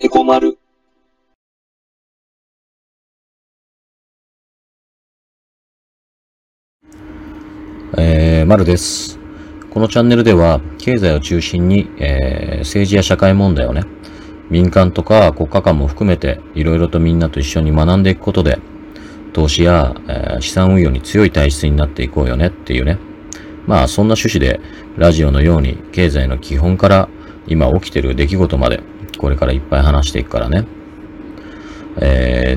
ぺこまる。まるです。このチャンネルでは、経済を中心に、政治や社会問題をね、民間とか国家間も含めて、いろいろとみんなと一緒に学んでいくことで、投資や、資産運用に強い体質になっていこうよねっていうね。まあ、そんな趣旨で、ラジオのように経済の基本から、今起きてる出来事まで、これからいっぱい話していくからね。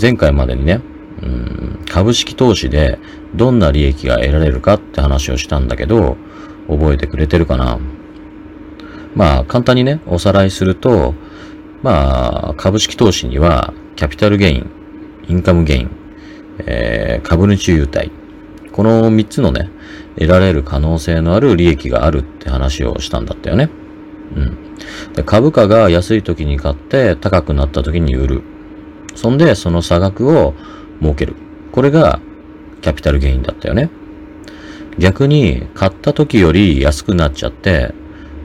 前回までにね、株式投資でどんな利益が得られるかって話をしたんだけど、覚えてくれてるかな？まあ、簡単にね、おさらいすると、まあ、株式投資には、キャピタルゲイン、インカムゲイン、株主優待、この3つのね、得られる可能性のある利益があるって話をしたんだったよね。で、株価が安い時に買って、高くなった時に売る。そんで、その差額を儲ける。これが、キャピタルゲインだったよね。逆に、買った時より安くなっちゃって、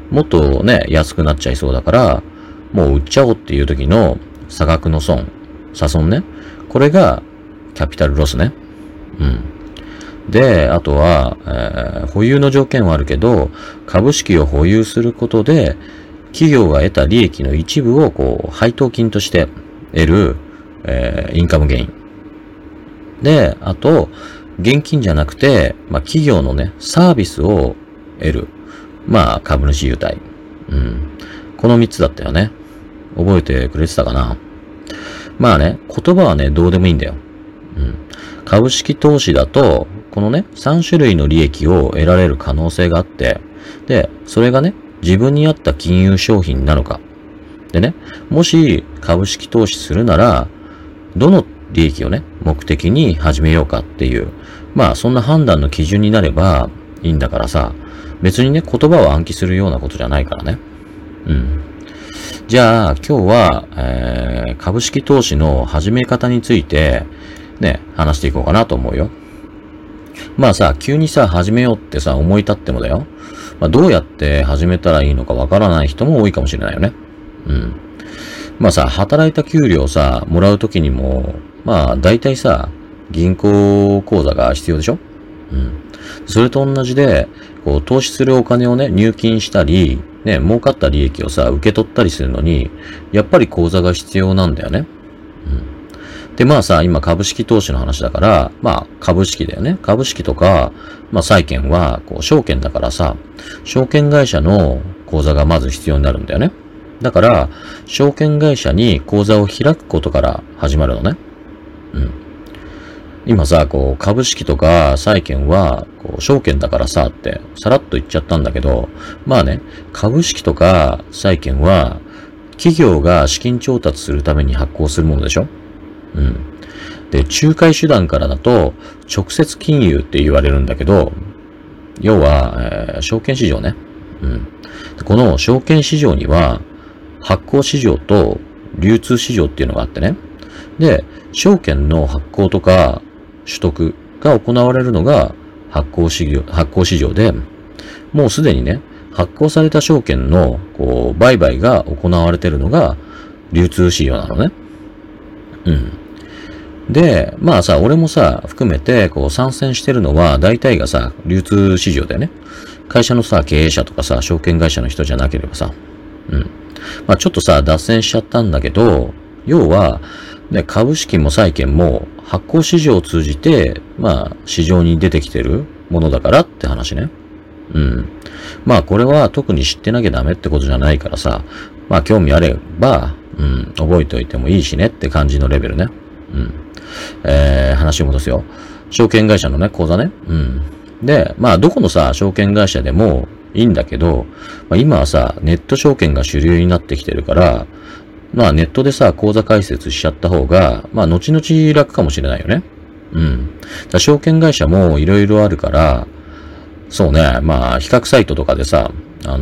もっとね、安くなっちゃいそうだから、もう売っちゃおうっていう時の差額の差損ね。これが、キャピタルロスね。で、あとは、保有の条件はあるけど、株式を保有することで、企業が得た利益の一部をこう、配当金として得る、インカムゲイン。で、あと、現金じゃなくて、まあ、企業のね、サービスを得る。まあ、株主優待。この3つだったよね。覚えてくれてたかな？まあね、言葉はね、どうでもいいんだよ。株式投資だと、このね、3種類の利益を得られる可能性があって、で、それがね、自分に合った金融商品なのか。でね、もし株式投資するなら、どの利益をね、目的に始めようかっていう、まあそんな判断の基準になればいいんだからさ、別にね、言葉を暗記するようなことじゃないからね。じゃあ、今日は、株式投資の始め方について、ね、話していこうかなと思うよ。まあさ、急にさ、始めようってさ、思い立ってもだよ。まあ、どうやって始めたらいいのかわからない人も多いかもしれないよね。まあさ、働いた給料をさ、もらうときにも、まあ、大体さ、銀行口座が必要でしょ？それと同じで、こう、投資するお金をね、入金したり、ね、儲かった利益をさ、受け取ったりするのに、やっぱり口座が必要なんだよね。で、まあさ、今株式投資の話だから、まあ株式だよね。株式とか、まあ債券は、こう、証券だからさ、証券会社の口座がまず必要になるんだよね。だから、証券会社に口座を開くことから始まるのね。今さ、こう、株式とか債券は、こう、証券だからさ、って、さらっと言っちゃったんだけど、まあね、株式とか債券は、企業が資金調達するために発行するものでしょ？で、仲介手段からだと、直接金融って言われるんだけど、要は、証券市場ね。この証券市場には、発行市場と流通市場っていうのがあってね。で、証券の発行とか取得が行われるのが発行市場で、もうすでにね、発行された証券のこう売買が行われているのが流通市場なのね。で、まあさ、俺もさ、含めて、こう、参戦してるのは、大体がさ、流通市場でね、会社のさ、経営者とかさ、証券会社の人じゃなければさ、まあちょっとさ、脱線しちゃったんだけど、要は、ね、株式も債券も、発行市場を通じて、まあ、市場に出てきてるものだからって話ね。まあこれは特に知ってなきゃダメってことじゃないからさ、まあ興味あれば、覚えておいてもいいしねって感じのレベルね。話を戻すよ。証券会社のね、口座ね。で、まあ、どこのさ、証券会社でもいいんだけど、まあ、今はさ、ネット証券が主流になってきてるから、まあ、ネットでさ、口座開設しちゃった方が、まあ、後々楽かもしれないよね。だ証券会社もいろいろあるから、そうね、まあ、比較サイトとかでさ、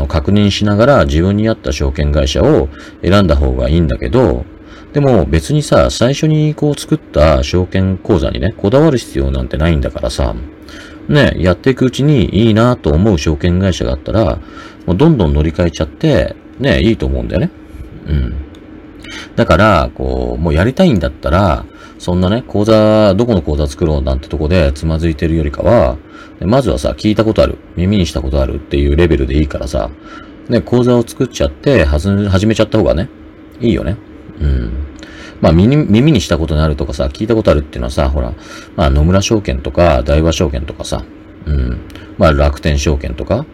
確認しながら自分に合った証券会社を選んだ方がいいんだけど、でも別にさ、最初にこう作った証券口座にね、こだわる必要なんてないんだからさ、ね、やっていくうちにいいなと思う証券会社があったら、もうどんどん乗り換えちゃって、ね、いいと思うんだよね。だから、こう、もうやりたいんだったら、そんなね、どこの講座作ろうなんてとこでつまずいてるよりかは、まずはさ、聞いたことある、耳にしたことあるっていうレベルでいいからさ、ね、講座を作っちゃって、始めちゃった方がね、いいよね。うん。まあ、耳にしたことになるとかさ、聞いたことあるっていうのはさ、ほら、まあ、野村証券とか、大和証券とかさ、うん。まあ、楽天証券とか、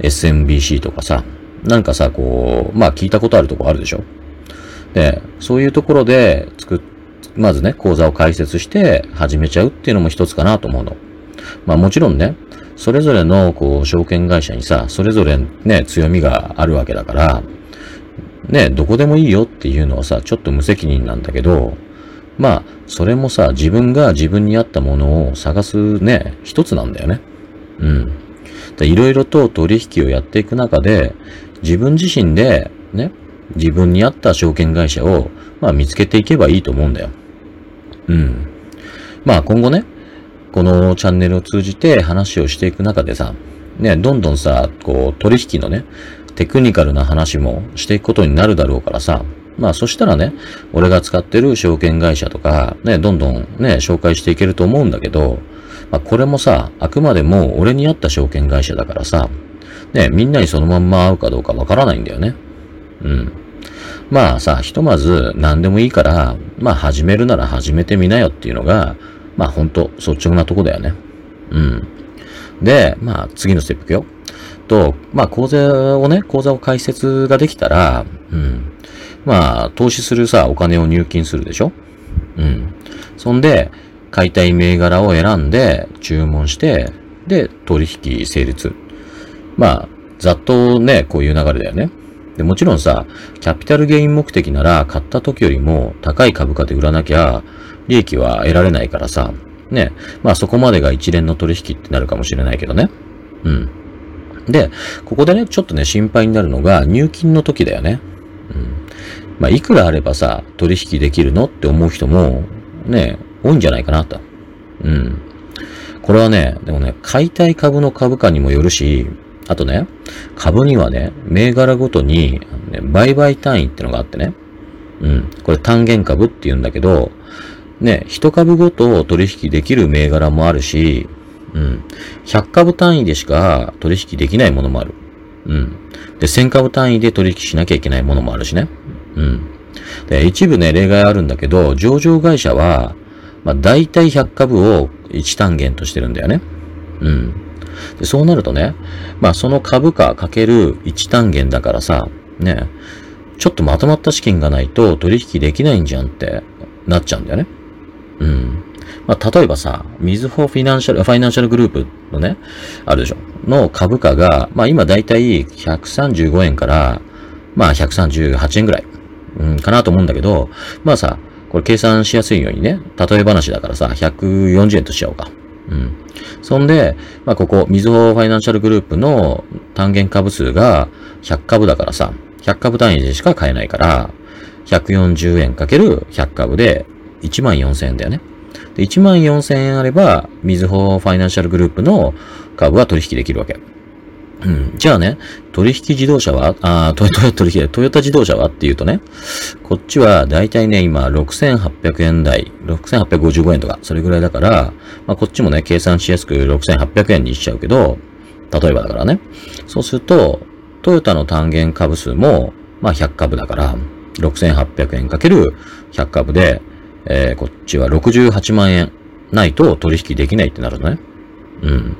SMBC とかさ、なんかさ、こう、まあ、聞いたことあるとこあるでしょ？で、そういうところでまずね、講座を開設して始めちゃうっていうのも一つかなと思うの。まあ、もちろんね、それぞれの、こう、証券会社にさ、それぞれね、強みがあるわけだから、ね、どこでもいいよっていうのはさ、ちょっと無責任なんだけど、まあ、それもさ、自分に合ったものを探すね、一つなんだよね。うん。いろいろと取引をやっていく中で、自分自身でね、自分に合った証券会社を、まあ、見つけていけばいいと思うんだよ。うん。まあ、今後ね、このチャンネルを通じて話をしていく中でさ、ね、どんどんさ、こう、取引のね、テクニカルな話もしていくことになるだろうからさ、まあそしたらね、俺が使ってる証券会社とか、ね、どんどんね、紹介していけると思うんだけど、まあこれもさ、あくまでも俺に合った証券会社だからさ、ね、みんなにそのまんま合うかどうかわからないんだよね。うん。まあさ、ひとまず何でもいいから、まあ始めるなら始めてみなよっていうのが、まあほんと率直なとこだよね。うん。で、まあ次のステップよ。まあ、講座を開設ができたら、うん。まあ、投資するさ、お金を入金するでしょ？うん。そんで、買いたい銘柄を選んで、注文して、で、取引成立。まあ、ざっとね、こういう流れだよね。で、もちろんさ、キャピタルゲイン目的なら、買った時よりも高い株価で売らなきゃ、利益は得られないからさ、ね。まあ、そこまでが一連の取引ってなるかもしれないけどね。うん。で、ここでね、ちょっとね、心配になるのが、入金の時だよね。うん。まあ、いくらあればさ、取引できるのって思う人も、ね、多いんじゃないかなと。うん。これはね、でもね、買いたい株の株価にもよるし、あとね、株にはね、銘柄ごとに、ね、売買単位ってのがあってね。うん。これ単元株って言うんだけど、ね、一株ごと取引できる銘柄もあるし、うん。100株単位でしか取引できないものもある。うん。で、1000株単位で取引しなきゃいけないものもあるしね。うん。で、一部ね、例外あるんだけど、上場会社は、まあ、大体100株を1単元としてるんだよね。うん。で、そうなるとね、まあ、その株価かける1単元だからさ、ね、ちょっとまとまった資金がないと取引できないんじゃんってなっちゃうんだよね。うん。まあ、例えばさ、みずほファイナンシャルグループのね、あるでしょ、の株価が、まあ今だいたい135円から、まあ138円ぐらい、かなと思うんだけど、まあさ、これ計算しやすいようにね、例え話だからさ、140円としちゃおうか。うん。そんで、まあここ、みずほファイナンシャルグループの単元株数が100株だからさ、100株単位でしか買えないから、140円かける100株で14,000円だよね。で、14,000 円あれば、みずほファイナンシャルグループの株は取引できるわけ。うん。じゃあね、トヨタ自動車はっていうとね、こっちはだいたいね、今、6,800 円台、6,855 円とか、それぐらいだから、まあ、こっちもね、計算しやすく 6,800 円にしちゃうけど、例えばだからね、そうすると、トヨタの単元株数も、まあ、100株だから、6,800 円かける100株で、こっちは68万円ないと取引できないってなるのね。うん。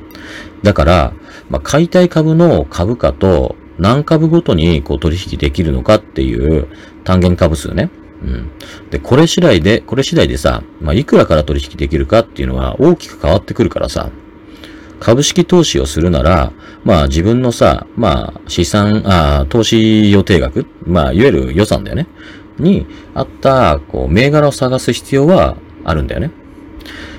だから、まあ、買いたい株の株価と何株ごとにこう取引できるのかっていう単元株数ね。うん。で、これ次第でさ、まあ、いくらから取引できるかっていうのは大きく変わってくるからさ、株式投資をするなら、まあ、自分のさ、まあ、投資予定額、まあ、いわゆる予算だよね。にあった、こう、銘柄を探す必要はあるんだよね。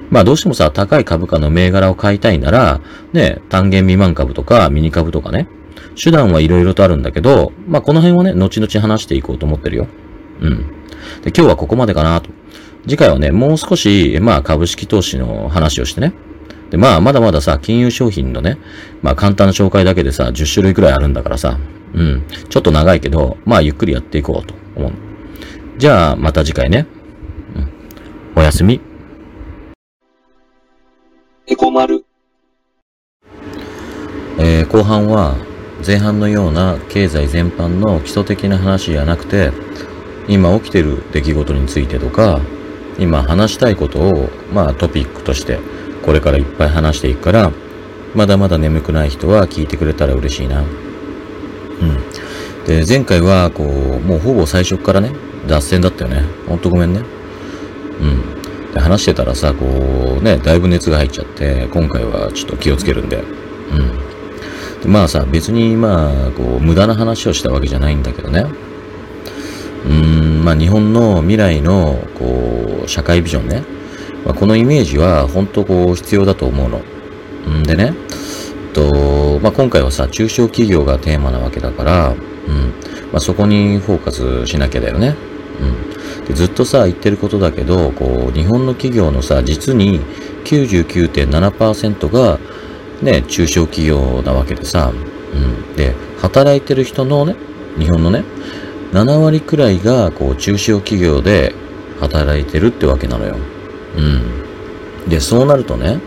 まあどうしてもさ、高い株価の銘柄を買いたいなら、ね、単元未満株とかミニ株とかね、手段はいろいろとあるんだけど、まあこの辺はね、後々話していこうと思ってるよ。うん。で、今日はここまでかなと。次回はね、もう少し、まあ株式投資の話をしてね。で、まあまだまださ、金融商品のね、まあ簡単な紹介だけでさ、10種類くらいあるんだからさ、うん。ちょっと長いけど、まあゆっくりやっていこうと思う。じゃあまた次回ね、おやすみ。エコマル。後半は前半のような経済全般の基礎的な話じゃなくて、今起きてる出来事についてとか、今話したいことをトピックとしてこれからいっぱい話していくから、まだまだ眠くない人は聞いてくれたら嬉しいな。で、前回はもうほぼ最初からね、脱線だったよね。ほんとごめんね。で、話してたらさ、だいぶ熱が入っちゃって、今回はちょっと気をつけるんで。で、別に無駄な話をしたわけじゃないんだけどね。日本の未来の、社会ビジョンね。このイメージはほんと必要だと思うの。でね、今回はさ、中小企業がテーマなわけだから、そこにフォーカスしなきゃだよね。で、ずっとさ、言ってることだけど、日本の企業のさ、実に 99.7% がね、中小企業なわけでさ、で、働いてる人のね、日本のね、7割くらいが中小企業で働いてるってわけなのよ。で、そうなるとね、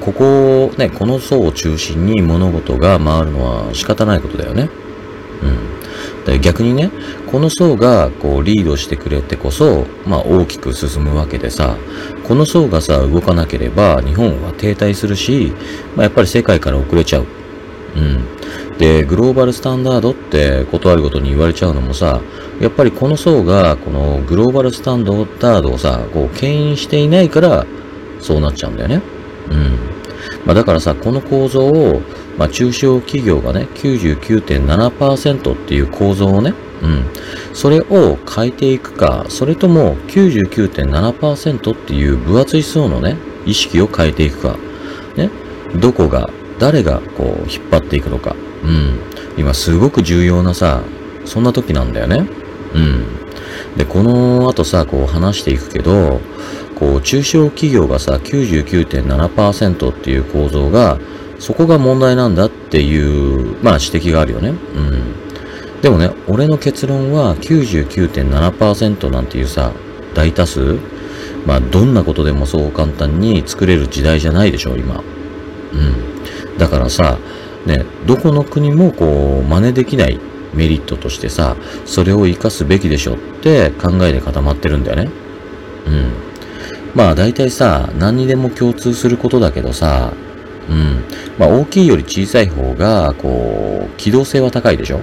この層を中心に物事が回るのは仕方ないことだよね。で、逆にね、この層がリードしてくれてこそ、大きく進むわけでさ、この層がさ、動かなければ日本は停滞するし、やっぱり世界から遅れちゃう。で、グローバルスタンダードって断るごとに言われちゃうのもさ、やっぱりこの層がこのグローバルスタンダードをさ、牽引していないからそうなっちゃうんだよね。だからさ、この構造を、中小企業がね、99.7% っていう構造をね、それを変えていくか、それとも 99.7% っていう分厚い層のね、意識を変えていくか、ね、どこが、誰が引っ張っていくのか、今すごく重要なさ、そんな時なんだよね。で、この後さ、話していくけど、中小企業がさ、99.7% っていう構造が、そこが問題なんだっていう、指摘があるよね。でもね、俺の結論は 99.7% なんていうさ、大多数、どんなことでもそう簡単に作れる時代じゃないでしょ、今。だからさ、ね、どこの国も真似できないメリットとしてさ、それを活かすべきでしょって考えで固まってるんだよね。大体さ、何にでも共通することだけどさ、大きいより小さい方が、機動性は高いでしょ。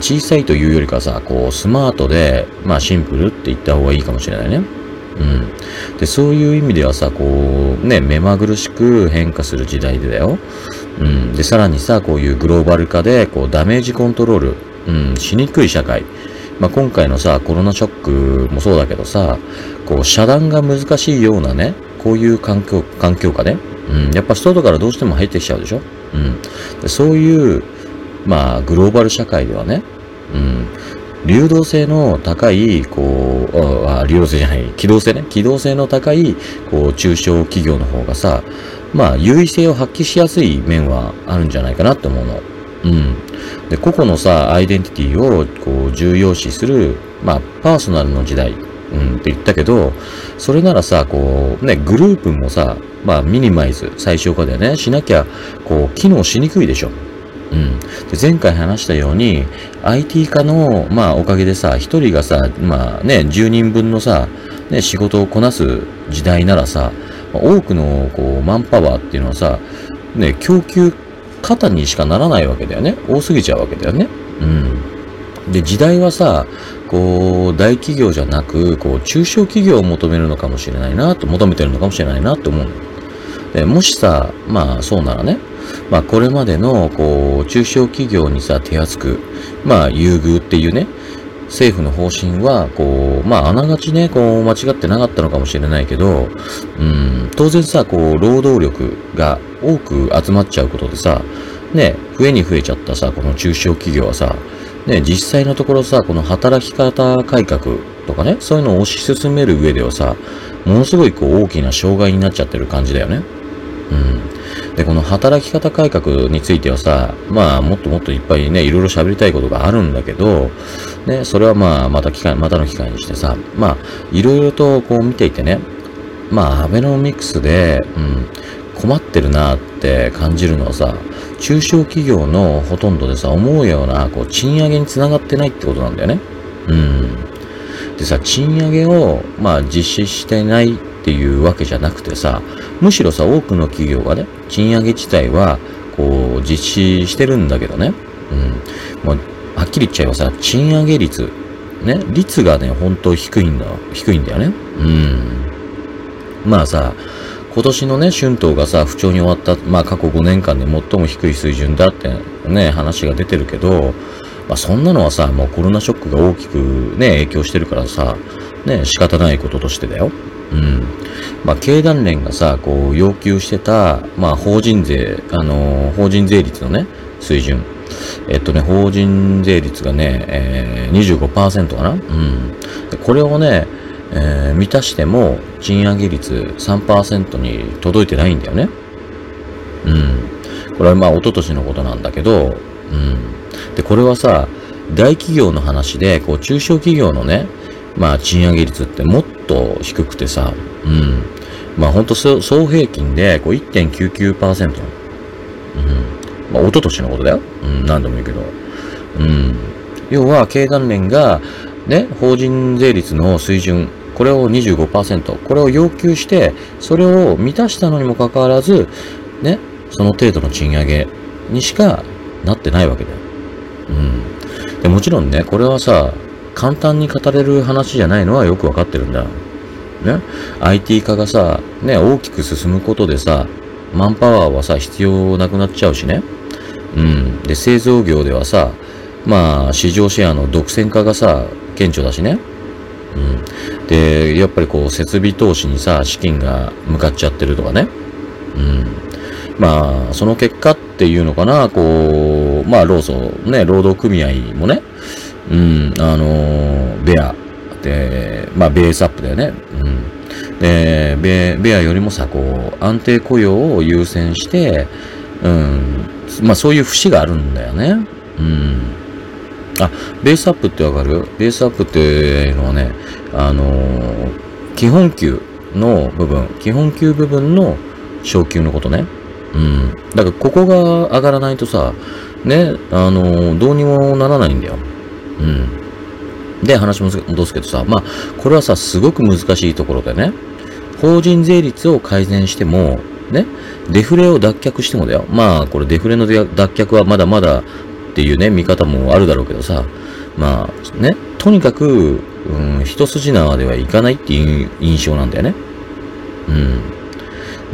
小さいというよりかさ、スマートで、シンプルって言った方がいいかもしれないね。で、そういう意味ではさ、目まぐるしく変化する時代でだよ。で、さらにさ、こういうグローバル化で、ダメージコントロール、しにくい社会。今回のさ、コロナショックもそうだけどさ、遮断が難しいようなね、こういう環境下で、やっぱ外からどうしても入ってきちゃうでしょ。で、そういう、グローバル社会ではね、流動性の高い、流動性じゃない、機動性ね、機動性の高い、中小企業の方がさ、優位性を発揮しやすい面はあるんじゃないかなって思うの。で、個々のさ、アイデンティティを重要視する、パーソナルの時代、って言ったけど、それならさ、グループもさ、ミニマイズ、最小化でね、しなきゃ、機能しにくいでしょ。で、前回話したように、IT 化の、おかげでさ、一人がさ、10人分のさ、仕事をこなす時代ならさ、多くの、マンパワーっていうのはさ、供給肩にしかならないわけだよね。多すぎちゃうわけだよね。で、時代はさ、大企業じゃなく、中小企業を求めてるのかもしれないなと思う。で、もしさ、そうならね、これまでの、中小企業にさ、手厚く、優遇っていうね、政府の方針は、あながちね、間違ってなかったのかもしれないけど、当然さ、労働力が多く集まっちゃうことでさ、増えに増えちゃったさ、この中小企業はさ、実際のところさ、この働き方改革とかね、そういうのを推し進める上ではさ、ものすごい大きな障害になっちゃってる感じだよね。で、この働き方改革についてはさ、まあ、もっともっといっぱいね、いろいろ喋りたいことがあるんだけど、ね、それはまあ、またの機会にしてさ、まあ、いろいろとこう見ていてね、まあ、アベノミクスで、困ってるなって感じるのはさ、中小企業のほとんどでさ、思うような、こう、賃上げにつながってないってことなんだよね。でさ、賃上げを、まあ、実施してないっていうわけじゃなくてさ、むしろさ、多くの企業がね、賃上げ自体は、こう、実施してるんだけどね。もう、はっきり言っちゃえばさ、賃上げ率、ね、率がね、本当低いんだよね。まあさ、今年のね、春闘がさ、不調に終わった、まあ過去5年間で最も低い水準だってね、話が出てるけど、まあそんなのはさ、もうコロナショックが大きくね、影響してるからさ、ね、仕方ないこととしてだよ。まあ経団連がさ、こう要求してた、まあ法人税率のね、水準。法人税率がね、25% かな。これをね、満たしても賃上げ率 3% に届いてないんだよね。これはまあ一昨年のことなんだけど、で、これはさ、大企業の話で、こう中小企業のね、まあ賃上げ率ってもっと低くてさ、まあほんと総平均でこう 1.99%。まあ一昨年のことだよ。何度も言うけど。要は経団連が、ね、法人税率の水準、これを 25%、これを要求して、それを満たしたのにもかかわらず、ね、その程度の賃上げにしかなってないわけだよ。で、もちろんね、これはさ、簡単に語れる話じゃないのはよくわかってるんだ。ね、IT 化がさ、ね、大きく進むことでさ、マンパワーはさ、必要なくなっちゃうしね。で、製造業ではさ、まあ、市場シェアの独占化がさ、顕著だしね。で、やっぱりこう、設備投資にさ、資金が向かっちゃってるとかね。まあ、その結果っていうのかな、こう、まあ、労働組合もね、ベアで、まあ、ベースアップだよね。で、ベアよりもさ、こう、安定雇用を優先して、まあ、そういう節があるんだよね。あ、ベースアップってわかる？ベースアップっていうのはね、基本給部分の昇給のことね。だからここが上がらないとさ、ね、どうにもならないんだよ。で、話も戻すけどさ、まあ、これはさ、すごく難しいところでね、法人税率を改善しても、ね、デフレを脱却してもだよ。まあ、これデフレの脱却はまだまだ、っていうね、見方もあるだろうけどさ、まあね、とにかく、一筋縄ではいかないっていう印象なんだよね。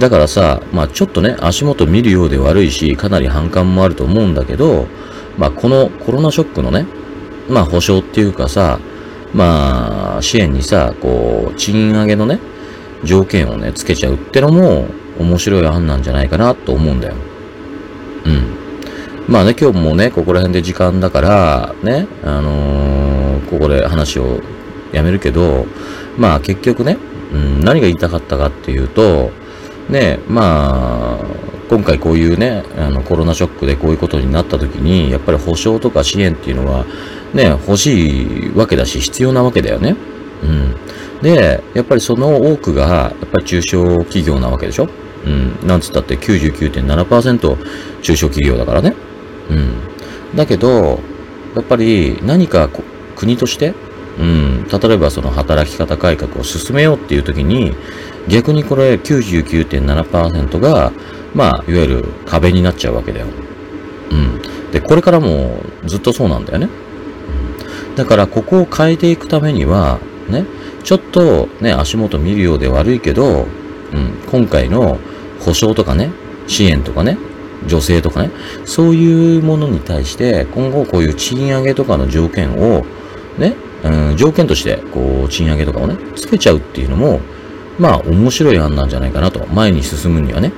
だからさ、まあちょっとね、足元見るようで悪いし、かなり反感もあると思うんだけど、まあこのコロナショックのね、まあ保証っていうかさ、まあ支援にさ、こう、賃上げのね、条件をね、つけちゃうってのも面白い案なんじゃないかなと思うんだよ。まあね、今日もね、ここら辺で時間だから、ね、ここで話をやめるけど、まあ結局ね、何が言いたかったかっていうと、ね、まあ、今回こういうね、コロナショックでこういうことになった時に、やっぱり保障とか支援っていうのは、ね、欲しいわけだし、必要なわけだよね。で、やっぱりその多くが、やっぱり中小企業なわけでしょ。なんつったって 99.7% 中小企業だからね。だけど、やっぱり何か国として、例えばその働き方改革を進めようっていう時に、逆にこれ 99.7% が、まあ、いわゆる壁になっちゃうわけだよ。で、これからもずっとそうなんだよね。だから、ここを変えていくためには、ね、ちょっとね、足元見るようで悪いけど、今回の保障とかね、支援とかね、助成とかね、そういうものに対して、今後こういう賃上げとかの条件を、ね、条件として、こう、賃上げとかをね、つけちゃうっていうのも、まあ、面白い案なんじゃないかなと。前に進むにはね。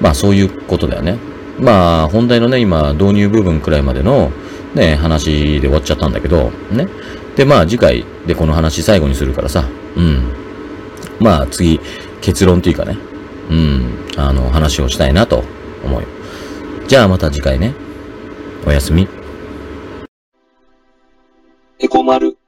まあ、そういうことだよね。まあ、本題のね、今、導入部分くらいまでの、ね、話で終わっちゃったんだけど、ね。で、まあ、次回でこの話最後にするからさ、まあ次、結論というかね、話をしたいなと思う。じゃあまた次回ね。おやすみ。エコマル。